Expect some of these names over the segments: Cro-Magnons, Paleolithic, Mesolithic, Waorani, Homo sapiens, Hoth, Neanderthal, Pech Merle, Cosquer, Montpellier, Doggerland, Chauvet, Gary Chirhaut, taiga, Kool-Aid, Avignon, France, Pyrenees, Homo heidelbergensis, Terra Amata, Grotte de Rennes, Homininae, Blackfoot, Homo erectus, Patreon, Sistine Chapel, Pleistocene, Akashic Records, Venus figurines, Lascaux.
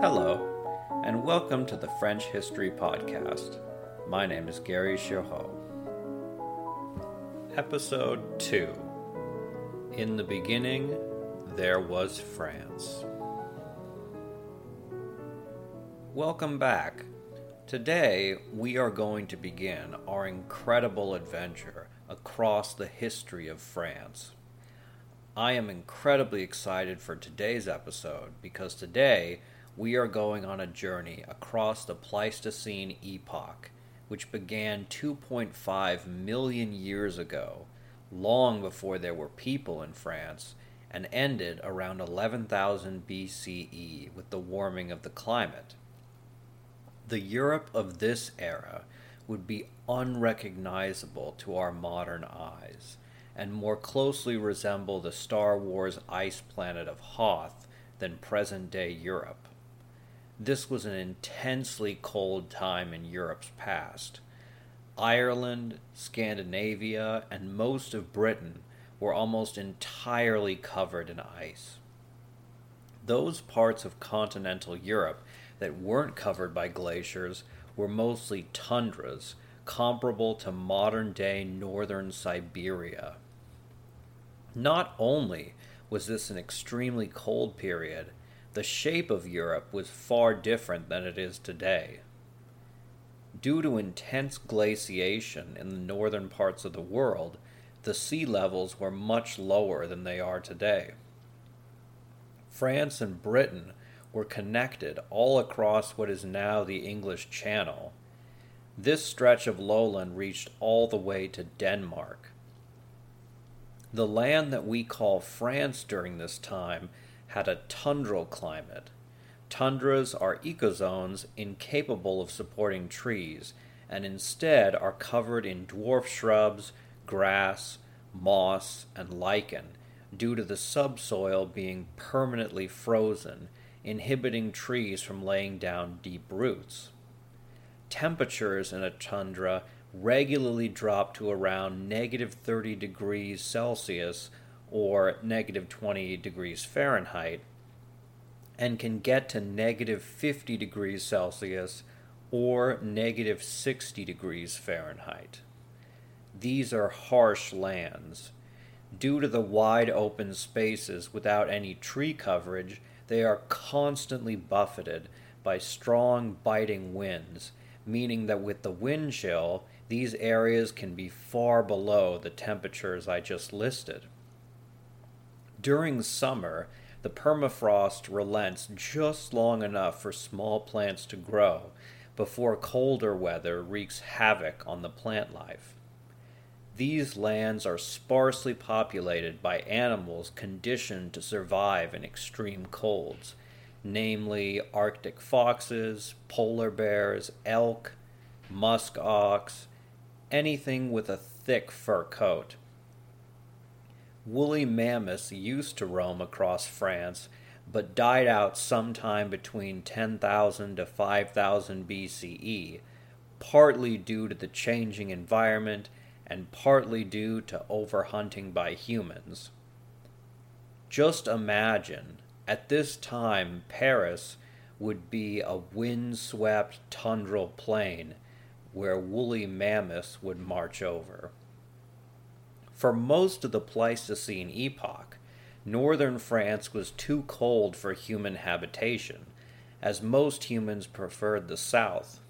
Hello, and welcome to the French History Podcast. My name is Gary Chirhaut. Episode 2. In the beginning, there was France. Welcome back. Today, we are going to begin our incredible adventure across the history of France. I am incredibly excited for today's episode because today we are going on a journey across the Pleistocene epoch, which began 2.5 million years ago, long before there were people in France, and ended around 11,000 BCE with the warming of the climate. The Europe of this era would be unrecognizable to our modern eyes, and more closely resemble the Star Wars ice planet of Hoth than present-day Europe. This was an intensely cold time in Europe's past. Ireland, Scandinavia, and most of Britain were almost entirely covered in ice. Those parts of continental Europe that weren't covered by glaciers were mostly tundras, comparable to modern-day northern Siberia. Not only was this an extremely cold period, the shape of Europe was far different than it is today. Due to intense glaciation in the northern parts of the world, the sea levels were much lower than they are today. France and Britain were connected all across what is now the English Channel. This stretch of lowland reached all the way to Denmark. The land that we call France during this time had a tundral climate. Tundras are ecozones incapable of supporting trees, and instead are covered in dwarf shrubs, grass, moss, and lichen, due to the subsoil being permanently frozen, inhibiting trees from laying down deep roots. Temperatures in a tundra regularly drop to around negative 30 degrees Celsius or negative 20 degrees Fahrenheit, and can get to negative 50 degrees Celsius or negative 60 degrees Fahrenheit. These are harsh lands. Due to the wide open spaces without any tree coverage, they are constantly buffeted by strong, biting winds, meaning that with the wind chill, these areas can be far below the temperatures I just listed. During summer, the permafrost relents just long enough for small plants to grow before colder weather wreaks havoc on the plant life. These lands are sparsely populated by animals conditioned to survive in extreme colds, namely Arctic foxes, polar bears, elk, musk ox, anything with a thick fur coat. Woolly mammoths used to roam across France, but died out sometime between 10,000 to 5,000 BCE, partly due to the changing environment and partly due to overhunting by humans. Just imagine, at this time, Paris would be a windswept tundral plain where woolly mammoths would march over. For most of the Pleistocene epoch, northern France was too cold for human habitation, as most humans preferred the south.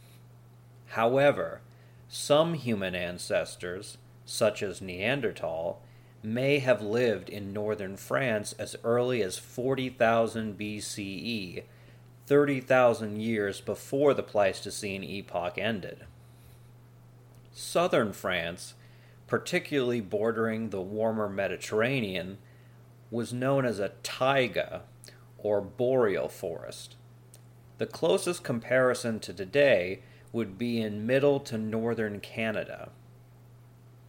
However, some human ancestors, such as Neanderthal, may have lived in northern France as early as 40,000 BCE, 30,000 years before the Pleistocene epoch ended. Southern France, particularly bordering the warmer Mediterranean, was known as a taiga, or boreal forest. The closest comparison to today would be in middle to northern Canada.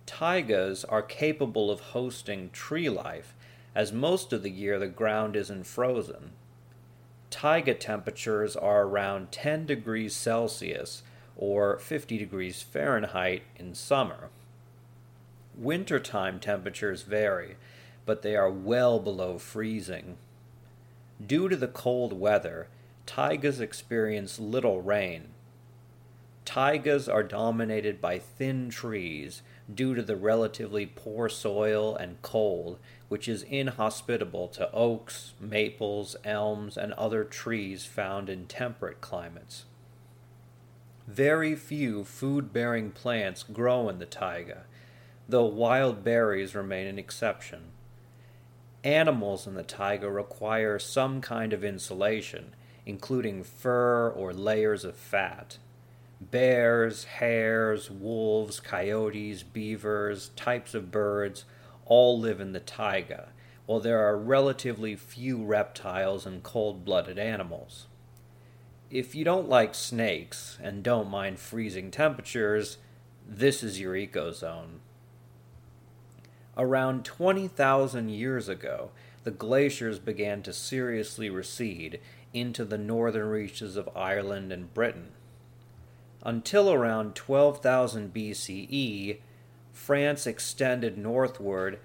Taigas are capable of hosting tree life, as most of the year the ground isn't frozen. Taiga temperatures are around 10 degrees Celsius or 50 degrees Fahrenheit in summer. Wintertime temperatures vary, but they are well below freezing. Due to the cold weather, taigas experience little rain. Taigas are dominated by thin trees due to the relatively poor soil and cold, which is inhospitable to oaks, maples, elms, and other trees found in temperate climates. Very few food-bearing plants grow in the taiga, though wild berries remain an exception. Animals in the taiga require some kind of insulation, including fur or layers of fat. Bears, hares, wolves, coyotes, beavers, types of birds all live in the taiga, while there are relatively few reptiles and cold-blooded animals. If you don't like snakes and don't mind freezing temperatures, this is your ecozone. Around 20,000 years ago, the glaciers began to seriously recede into the northern reaches of Ireland and Britain. Until around 12,000 BCE, France extended northward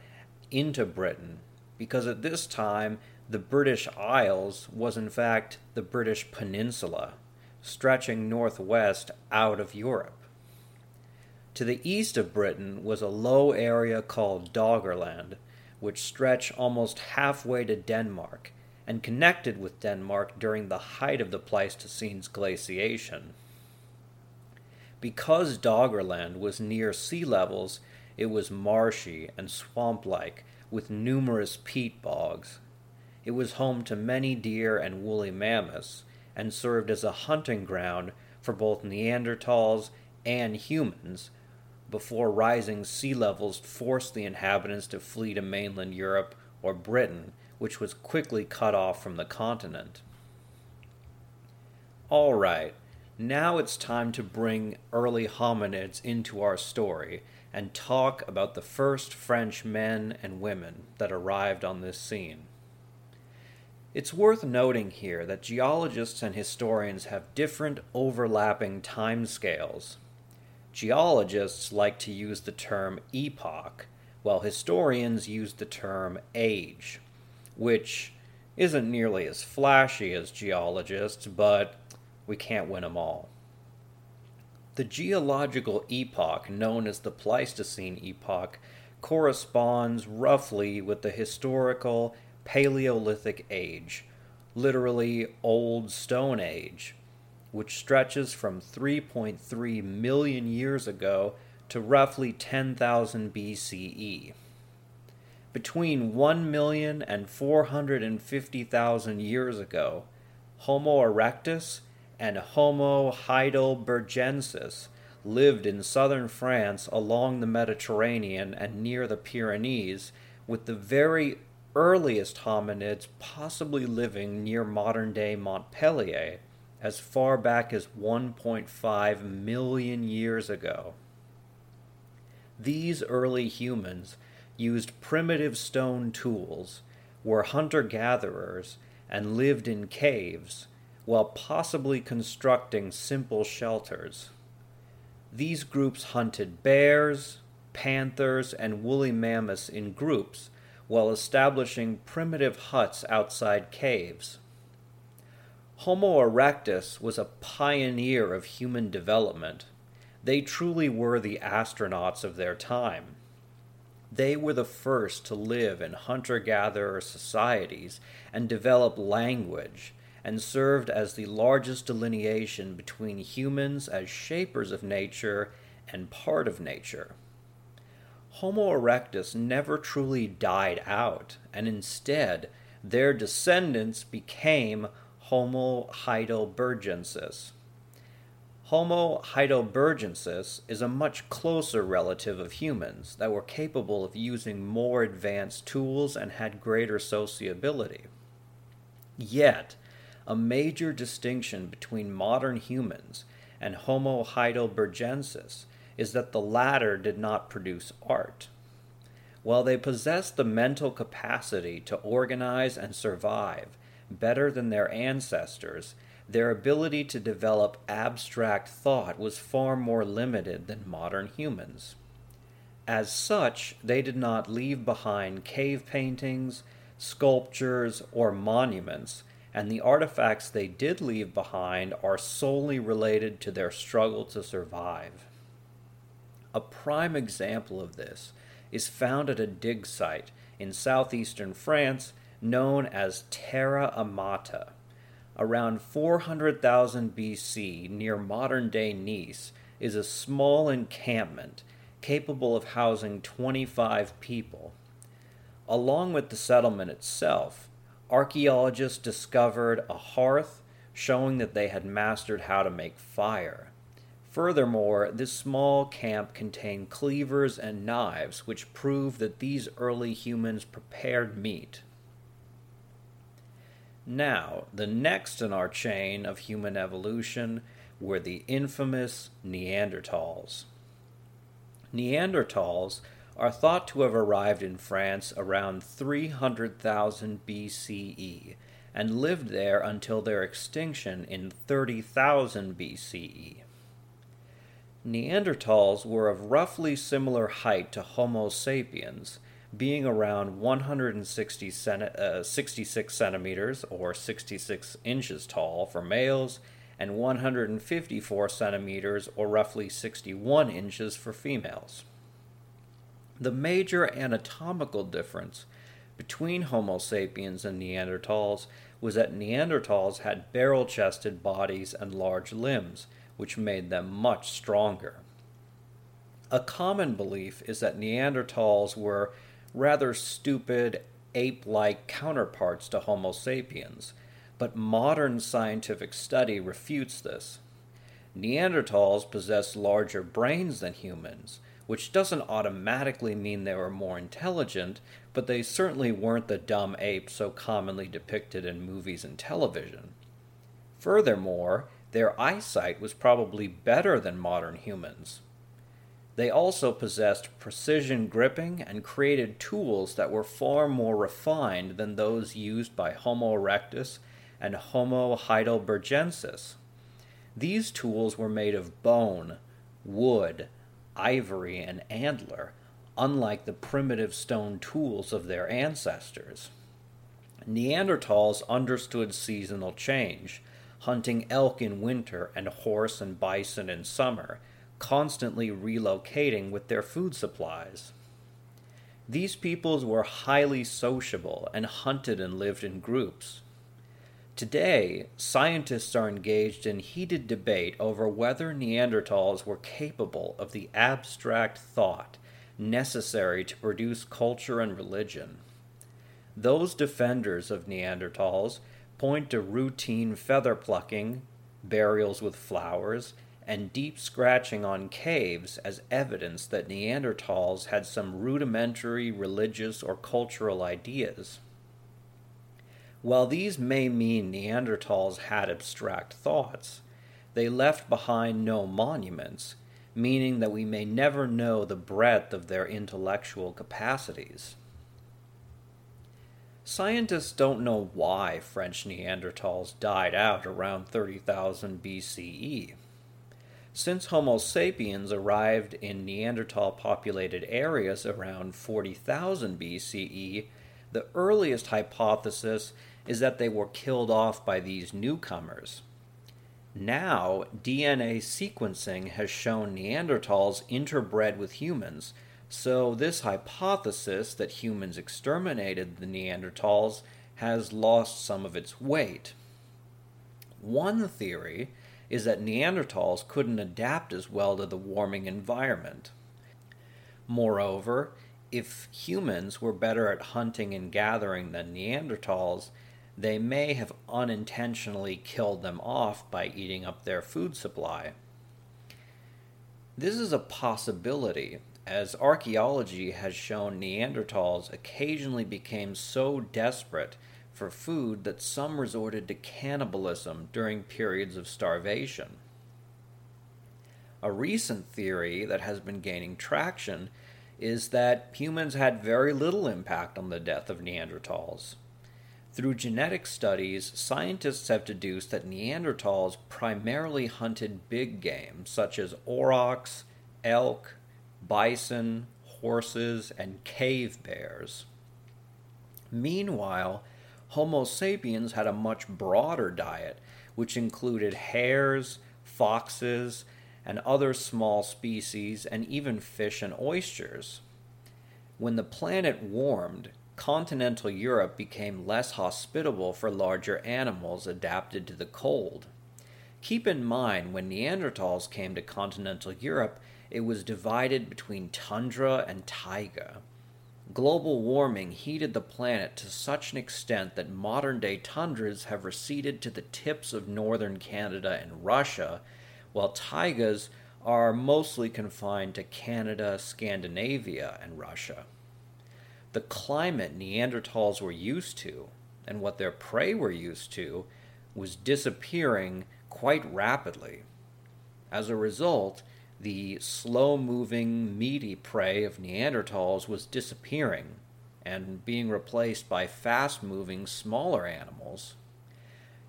into Britain, because at this time the British Isles was in fact the British Peninsula, stretching northwest out of Europe. To the east of Britain was a low area called Doggerland, which stretched almost halfway to Denmark, and connected with Denmark during the height of the Pleistocene's glaciation. Because Doggerland was near sea levels, it was marshy and swamp-like, with numerous peat bogs. It was home to many deer and woolly mammoths, and served as a hunting ground for both Neanderthals and humans, before rising sea levels forced the inhabitants to flee to mainland Europe or Britain, which was quickly cut off from the continent. All right, now it's time to bring early hominids into our story and talk about the first French men and women that arrived on this scene. It's worth noting here that geologists and historians have different overlapping timescales. Geologists like to use the term epoch, while historians use the term age, which isn't nearly as flashy as geologists, but we can't win them all. The geological epoch, known as the Pleistocene epoch, corresponds roughly with the historical Paleolithic age, literally Old Stone Age, which stretches from 3.3 million years ago to roughly 10,000 BCE. Between 1 million and 450,000 years ago, Homo erectus and Homo heidelbergensis lived in southern France along the Mediterranean and near the Pyrenees, with the very earliest hominids possibly living near modern-day Montpellier as far back as 1.5 million years ago. These early humans used primitive stone tools, were hunter-gatherers, and lived in caves, while possibly constructing simple shelters. These groups hunted bears, panthers, and woolly mammoths in groups, while establishing primitive huts outside caves. Homo erectus was a pioneer of human development. They truly were the astronauts of their time. They were the first to live in hunter-gatherer societies and develop language, and served as the largest delineation between humans as shapers of nature and part of nature. Homo erectus never truly died out, and instead, their descendants became Homo heidelbergensis. Homo heidelbergensis is a much closer relative of humans that were capable of using more advanced tools and had greater sociability. Yet, a major distinction between modern humans and Homo heidelbergensis is that the latter did not produce art. While they possessed the mental capacity to organize and survive better than their ancestors, their ability to develop abstract thought was far more limited than modern humans. As such, they did not leave behind cave paintings, sculptures, or monuments, and the artifacts they did leave behind are solely related to their struggle to survive. A prime example of this is found at a dig site in southeastern France known as Terra Amata. Around 400,000 BC, near modern-day Nice, is a small encampment capable of housing 25 people. Along with the settlement itself, archaeologists discovered a hearth showing that they had mastered how to make fire. Furthermore, this small camp contained cleavers and knives, which prove that these early humans prepared meat. Now, the next in our chain of human evolution were the infamous Neanderthals. Neanderthals are thought to have arrived in France around 300,000 BCE and lived there until their extinction in 30,000 BCE. Neanderthals were of roughly similar height to Homo sapiens, being around 166 centimeters or 66 inches tall for males and 154 centimeters or roughly 61 inches for females. The major anatomical difference between Homo sapiens and Neanderthals was that Neanderthals had barrel-chested bodies and large limbs, which made them much stronger. A common belief is that Neanderthals were rather stupid, ape-like counterparts to Homo sapiens, but modern scientific study refutes this. Neanderthals possessed larger brains than humans, which doesn't automatically mean they were more intelligent, but they certainly weren't the dumb ape so commonly depicted in movies and television. Furthermore, their eyesight was probably better than modern humans. They also possessed precision gripping and created tools that were far more refined than those used by Homo erectus and Homo heidelbergensis. These tools were made of bone, wood, ivory, and antler, unlike the primitive stone tools of their ancestors. Neanderthals understood seasonal change, hunting elk in winter and horse and bison in summer, constantly relocating with their food supplies. These peoples were highly sociable and hunted and lived in groups. Today, scientists are engaged in heated debate over whether Neanderthals were capable of the abstract thought necessary to produce culture and religion. Those defenders of Neanderthals point to routine feather plucking, burials with flowers, and deep scratching on caves as evidence that Neanderthals had some rudimentary religious or cultural ideas. While these may mean Neanderthals had abstract thoughts, they left behind no monuments, meaning that we may never know the breadth of their intellectual capacities. Scientists don't know why French Neanderthals died out around 30,000 BCE. Since Homo sapiens arrived in Neanderthal-populated areas around 40,000 BCE, the earliest hypothesis is that they were killed off by these newcomers. Now, DNA sequencing has shown Neanderthals interbred with humans, so this hypothesis that humans exterminated the Neanderthals has lost some of its weight. One theory is that Neanderthals couldn't adapt as well to the warming environment. Moreover, if humans were better at hunting and gathering than Neanderthals, they may have unintentionally killed them off by eating up their food supply. This is a possibility, as archaeology has shown Neanderthals occasionally became so desperate for food that some resorted to cannibalism during periods of starvation. A recent theory that has been gaining traction is that humans had very little impact on the death of Neanderthals. Through genetic studies, scientists have deduced that Neanderthals primarily hunted big game, such as aurochs, elk, bison, horses, and cave bears. Meanwhile, Homo sapiens had a much broader diet, which included hares, foxes, and other small species, and even fish and oysters. When the planet warmed, continental Europe became less hospitable for larger animals adapted to the cold. Keep in mind, when Neanderthals came to continental Europe, it was divided between tundra and taiga. Global warming heated the planet to such an extent that modern-day tundras have receded to the tips of northern Canada and Russia, while taigas are mostly confined to Canada, Scandinavia, and Russia. The climate Neanderthals were used to, and what their prey were used to, was disappearing quite rapidly. As a result, the slow-moving, meaty prey of Neanderthals was disappearing and being replaced by fast-moving, smaller animals.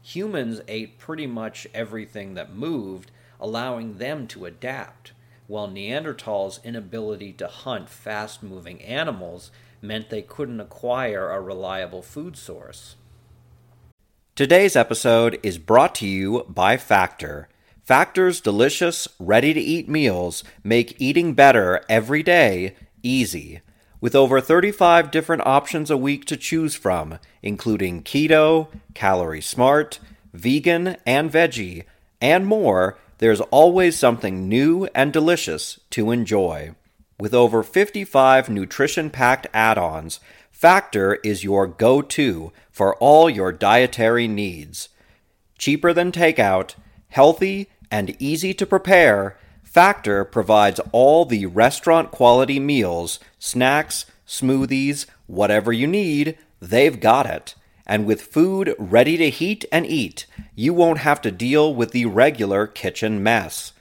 Humans ate pretty much everything that moved, allowing them to adapt, while Neanderthals' inability to hunt fast-moving animals meant they couldn't acquire a reliable food source. Today's episode is brought to you by Factor. Factor's delicious, ready-to-eat meals make eating better every day easy. With over 35 different options a week to choose from, including keto, calorie smart, vegan, and veggie, and more, there's always something new and delicious to enjoy. With over 55 nutrition-packed add-ons, Factor is your go-to for all your dietary needs. Cheaper than takeout, healthy, and easy to prepare, Factor provides all the restaurant-quality meals, snacks, smoothies, whatever you need, they've got it. And with food ready to heat and eat, you won't have to deal with the regular kitchen mess.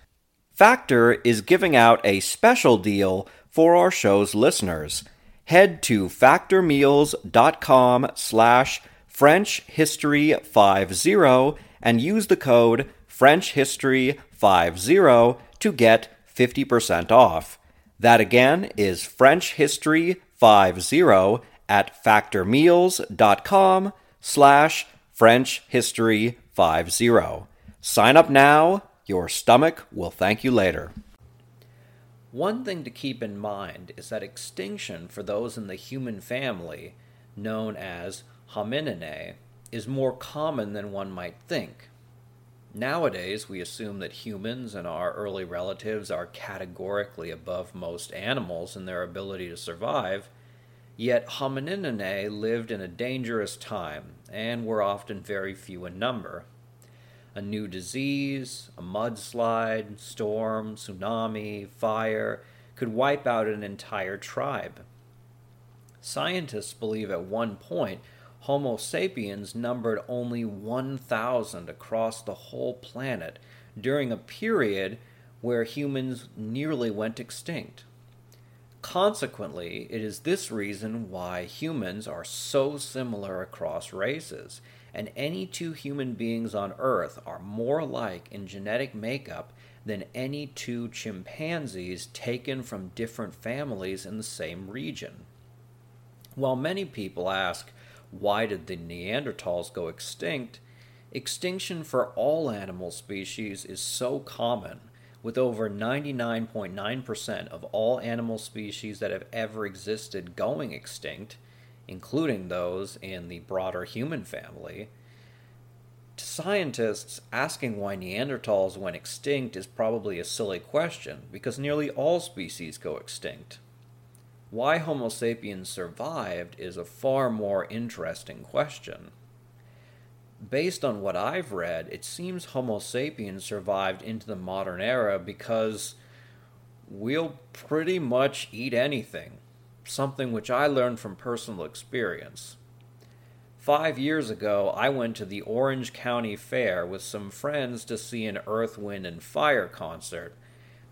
Factor is giving out a special deal for our show's listeners. Head to factormeals.com/FrenchHistory50 and use the code FrenchHistory50 to get 50% off. That again is FrenchHistory50 at factormeals.com/FrenchHistory50. Sign up now, your stomach will thank you later. One thing to keep in mind is that extinction for those in the human family, known as homininae, is more common than one might think. Nowadays, we assume that humans and our early relatives are categorically above most animals in their ability to survive, yet homininae lived in a dangerous time and were often very few in number. A new disease, a mudslide, storm, tsunami, fire could wipe out an entire tribe. Scientists believe at one point Homo sapiens numbered only 1,000 across the whole planet during a period where humans nearly went extinct. Consequently, it is this reason why humans are so similar across races, and any two human beings on Earth are more alike in genetic makeup than any two chimpanzees taken from different families in the same region. While many people ask, why did the Neanderthals go extinct? Extinction for all animal species is so common, with over 99.9% of all animal species that have ever existed going extinct, including those in the broader human family. To scientists, asking why Neanderthals went extinct is probably a silly question, because nearly all species go extinct. Why Homo sapiens survived is a far more interesting question. Based on what I've read, it seems Homo sapiens survived into the modern era because we'll pretty much eat anything, something which I learned from personal experience. 5 years ago, I went to the Orange County Fair with some friends to see an Earth, Wind, and Fire concert.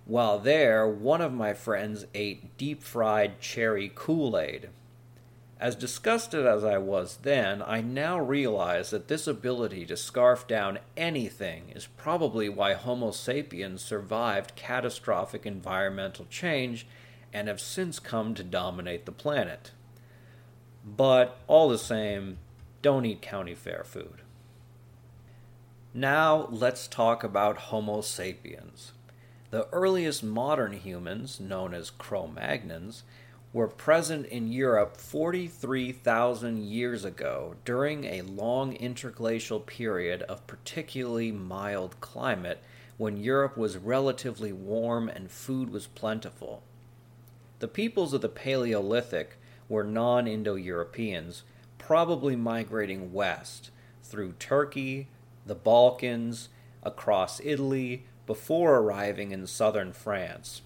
While there, one of my friends ate deep-fried cherry Kool-Aid. As disgusted as I was then, I now realize that this ability to scarf down anything is probably why Homo sapiens survived catastrophic environmental change and have since come to dominate the planet. But, all the same, Don't eat county fair food. Now let's talk about Homo sapiens. The earliest modern humans, known as Cro-Magnons, were present in Europe 43,000 years ago during a long interglacial period of particularly mild climate when Europe was relatively warm and food was plentiful. The peoples of the Paleolithic were non-Indo-Europeans, probably migrating west through Turkey, the Balkans, across Italy, before arriving in southern France.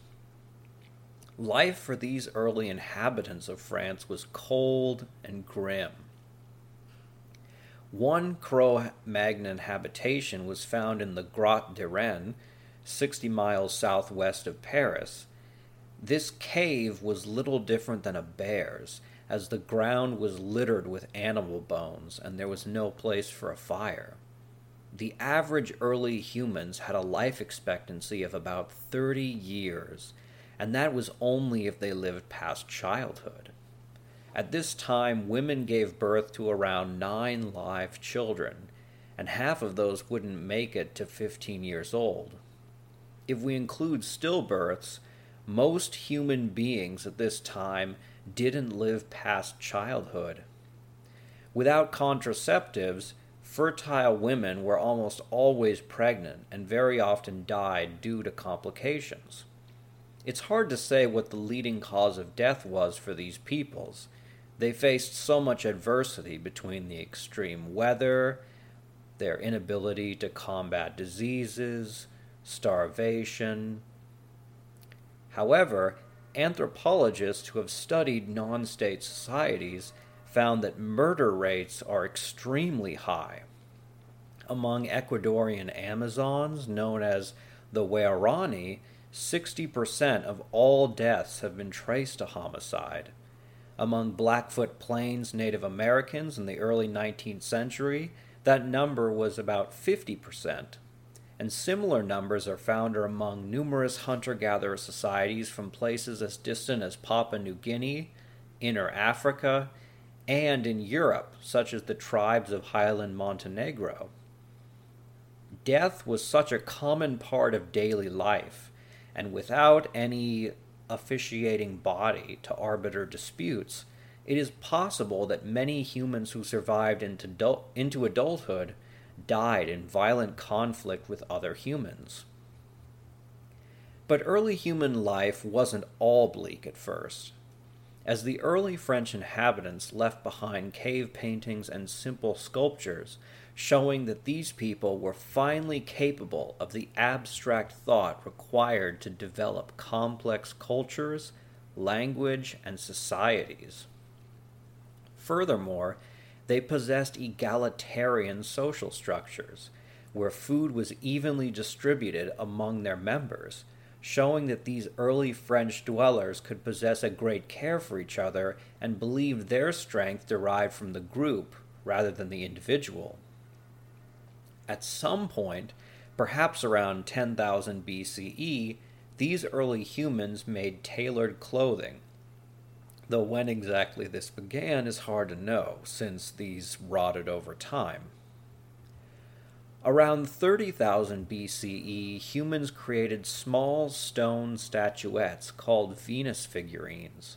Life for these early inhabitants of France was cold and grim. One Cro-Magnon habitation was found in the Grotte de Rennes, 60 miles southwest of Paris. This cave was little different than a bear's, as the ground was littered with animal bones and there was no place for a fire. The average early humans had a life expectancy of about 30 years, and that was only if they lived past childhood. At this time, women gave birth to around 9 live children, and half of those wouldn't make it to 15 years old. If we include stillbirths, most human beings at this time didn't live past childhood. Without contraceptives, fertile women were almost always pregnant and very often died due to complications. It's hard to say what the leading cause of death was for these peoples. They faced so much adversity between the extreme weather, their inability to combat diseases, starvation. However, anthropologists who have studied non-state societies found that murder rates are extremely high. Among Ecuadorian Amazons, known as the Waorani, 60% of all deaths have been traced to homicide. Among Blackfoot Plains Native Americans in the early 19th century, that number was about 50%, and similar numbers are found among numerous hunter-gatherer societies from places as distant as Papua New Guinea, Inner Africa, and in Europe, such as the tribes of Highland Montenegro. Death was such a common part of daily life, and without any officiating body to arbiter disputes, it is possible that many humans who survived into adulthood died in violent conflict with other humans. But early human life wasn't all bleak at first. As the early French inhabitants left behind cave paintings and simple sculptures, showing that these people were finally capable of the abstract thought required to develop complex cultures, language, and societies. Furthermore, they possessed egalitarian social structures, where food was evenly distributed among their members, showing that these early French dwellers could possess a great care for each other and believed their strength derived from the group rather than the individual. At some point, perhaps around 10,000 BCE, these early humans made tailored clothing, though when exactly this began is hard to know, since these rotted over time. Around 30,000 BCE, humans created small stone statuettes called Venus figurines.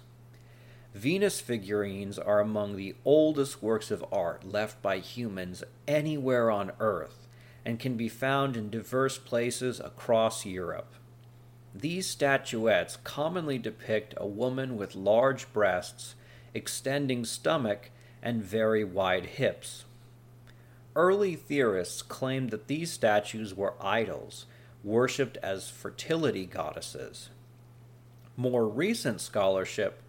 Venus figurines are among the oldest works of art left by humans anywhere on Earth, and can be found in diverse places across Europe. These statuettes commonly depict a woman with large breasts, extending stomach, and very wide hips. Early theorists claimed that these statues were idols, worshipped as fertility goddesses. More recent scholarship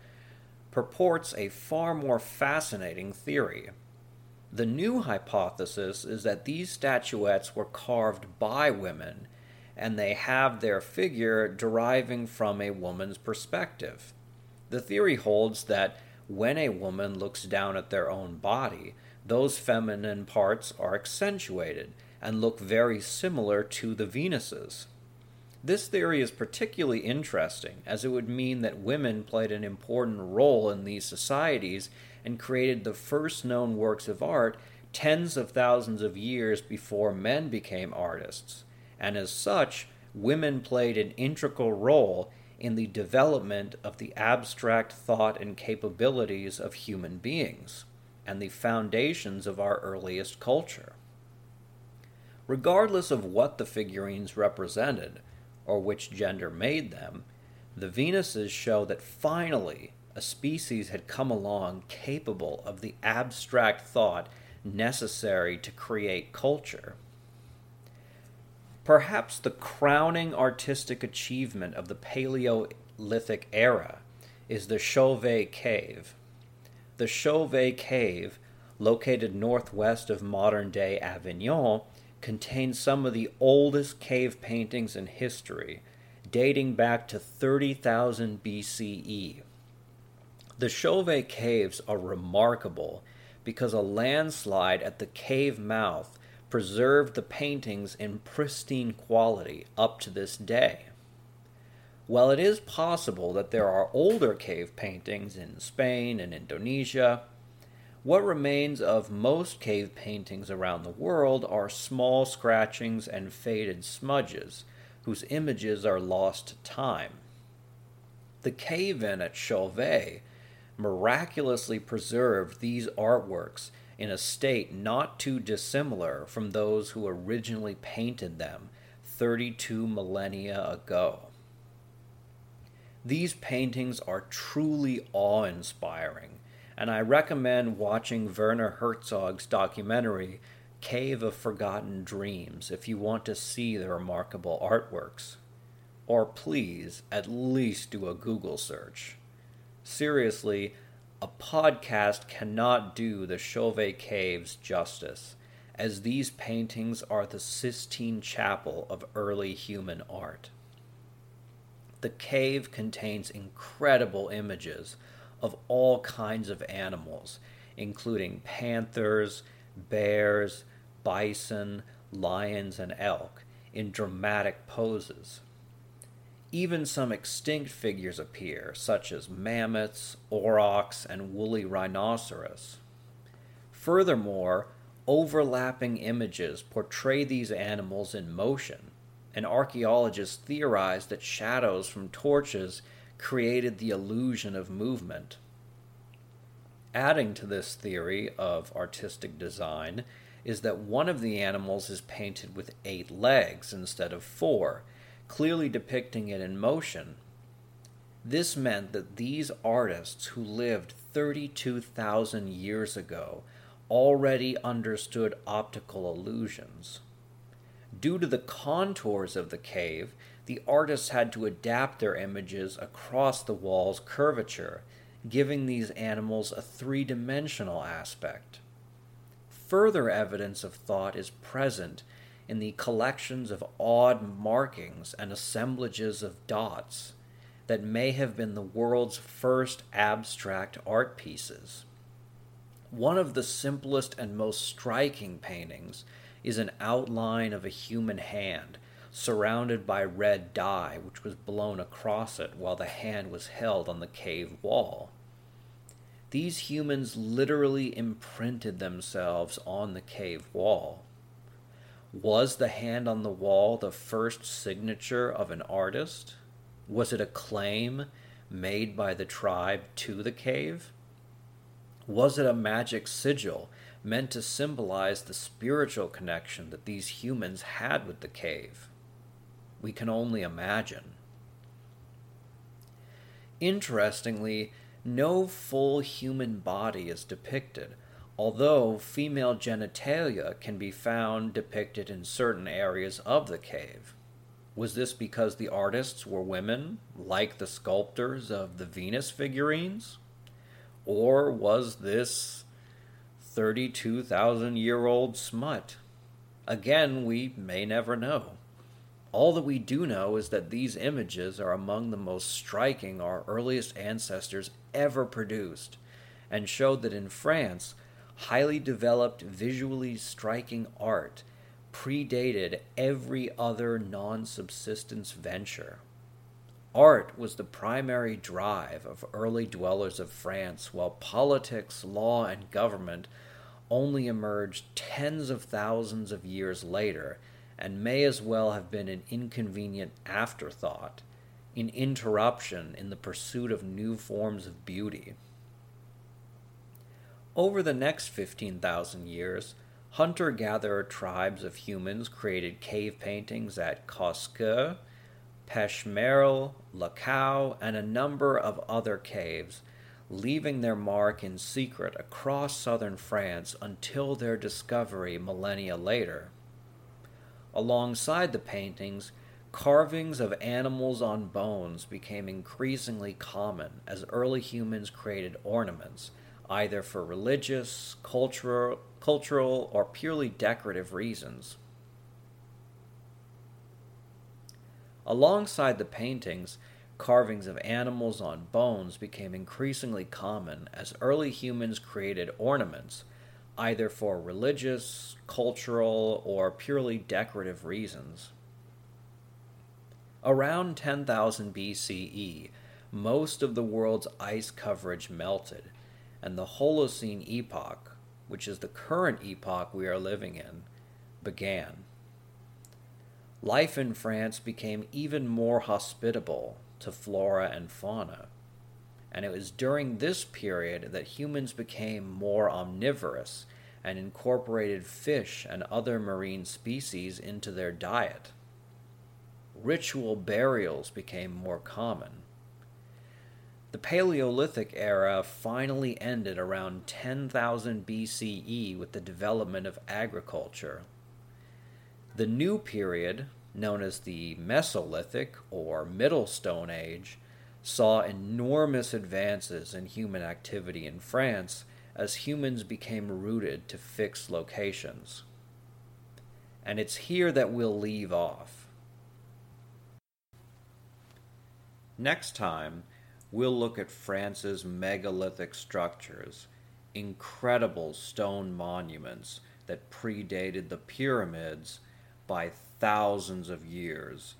purports a far more fascinating theory. The new hypothesis is that these statuettes were carved by women, and they have their figure deriving from a woman's perspective. The theory holds that when a woman looks down at their own body, those feminine parts are accentuated and look very similar to the Venuses. This theory is particularly interesting, as it would mean that women played an important role in these societies and created the first known works of art tens of thousands of years before men became artists, and as such, women played an integral role in the development of the abstract thought and capabilities of human beings, and the foundations of our earliest culture. Regardless of what the figurines represented, or which gender made them, the Venuses show that finally a species had come along capable of the abstract thought necessary to create culture. Perhaps the crowning artistic achievement of the Paleolithic era is the Chauvet Cave. The Chauvet Cave, located northwest of modern-day Avignon, contains some of the oldest cave paintings in history, dating back to 30,000 BCE. The Chauvet Caves are remarkable because a landslide at the cave mouth preserved the paintings in pristine quality up to this day. While it is possible that there are older cave paintings in Spain and Indonesia, what remains of most cave paintings around the world are small scratchings and faded smudges, whose images are lost to time. The cave-in at Chauvet miraculously preserved these artworks in a state not too dissimilar from those who originally painted them 32 millennia ago. These paintings are truly awe-inspiring, and I recommend watching Werner Herzog's documentary Cave of Forgotten Dreams if you want to see the remarkable artworks. Or please, at least do a Google search. Seriously, a podcast cannot do the Chauvet Caves justice, as these paintings are the Sistine Chapel of early human art. The cave contains incredible images of all kinds of animals, including panthers, bears, bison, lions, and elk, in dramatic poses. Even some extinct figures appear, such as mammoths, aurochs, and woolly rhinoceros. Furthermore, overlapping images portray these animals in motion, and archaeologists theorize that shadows from torches created the illusion of movement. Adding to this theory of artistic design is that one of the animals is painted with 8 legs instead of 4, clearly depicting it in motion. This meant that these artists who lived 32,000 years ago already understood optical illusions. Due to the contours of the cave, the artists had to adapt their images across the wall's curvature, giving these animals a 3-dimensional aspect. Further evidence of thought is present in the collections of odd markings and assemblages of dots that may have been the world's first abstract art pieces. One of the simplest and most striking paintings is an outline of a human hand surrounded by red dye, which was blown across it while the hand was held on the cave wall. These humans literally imprinted themselves on the cave wall. Was the hand on the wall the first signature of an artist? Was it a claim made by the tribe to the cave? Was it a magic sigil meant to symbolize the spiritual connection that these humans had with the cave? We can only imagine. Interestingly, no full human body is depicted, although female genitalia can be found depicted in certain areas of the cave. Was this because the artists were women, like the sculptors of the Venus figurines? Or was this 32,000-year-old smut? Again, we may never know. All that we do know is that these images are among the most striking our earliest ancestors ever produced, and showed that in France, highly developed, visually striking art predated every other non-subsistence venture. Art was the primary drive of early dwellers of France, while politics, law, and government only emerged tens of thousands of years later and may as well have been an inconvenient afterthought, an interruption in the pursuit of new forms of beauty. Over the next 15,000 years, hunter-gatherer tribes of humans created cave paintings at Cosquer, Pech Merle, Lascaux, and a number of other caves, leaving their mark in secret across southern France until their discovery millennia later. Alongside the paintings, carvings of animals on bones became increasingly common as early humans created ornaments, either for religious, cultural, or purely decorative reasons. Alongside the paintings, carvings of animals on bones became increasingly common as early humans created ornaments, either for religious, cultural, or purely decorative reasons. Around 10,000 BCE, most of the world's ice coverage melted, and the Holocene epoch, which is the current epoch we are living in, began. Life in France became even more hospitable to flora and fauna, and it was during this period that humans became more omnivorous and incorporated fish and other marine species into their diet. Ritual burials became more common. The Paleolithic era finally ended around 10,000 BCE with the development of agriculture. The new period, known as the Mesolithic or Middle Stone Age, saw enormous advances in human activity in France as humans became rooted to fixed locations. And it's here that we'll leave off. Next time, we'll look at France's megalithic structures, incredible stone monuments that predated the pyramids by thousands of years,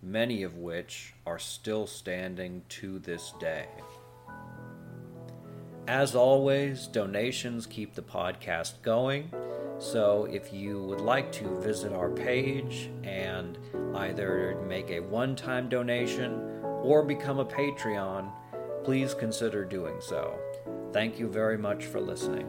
many of which are still standing to this day. As always, donations keep the podcast going, so if you would like to visit our page and either make a one-time donation or become a Patreon, please consider doing so. Thank you very much for listening.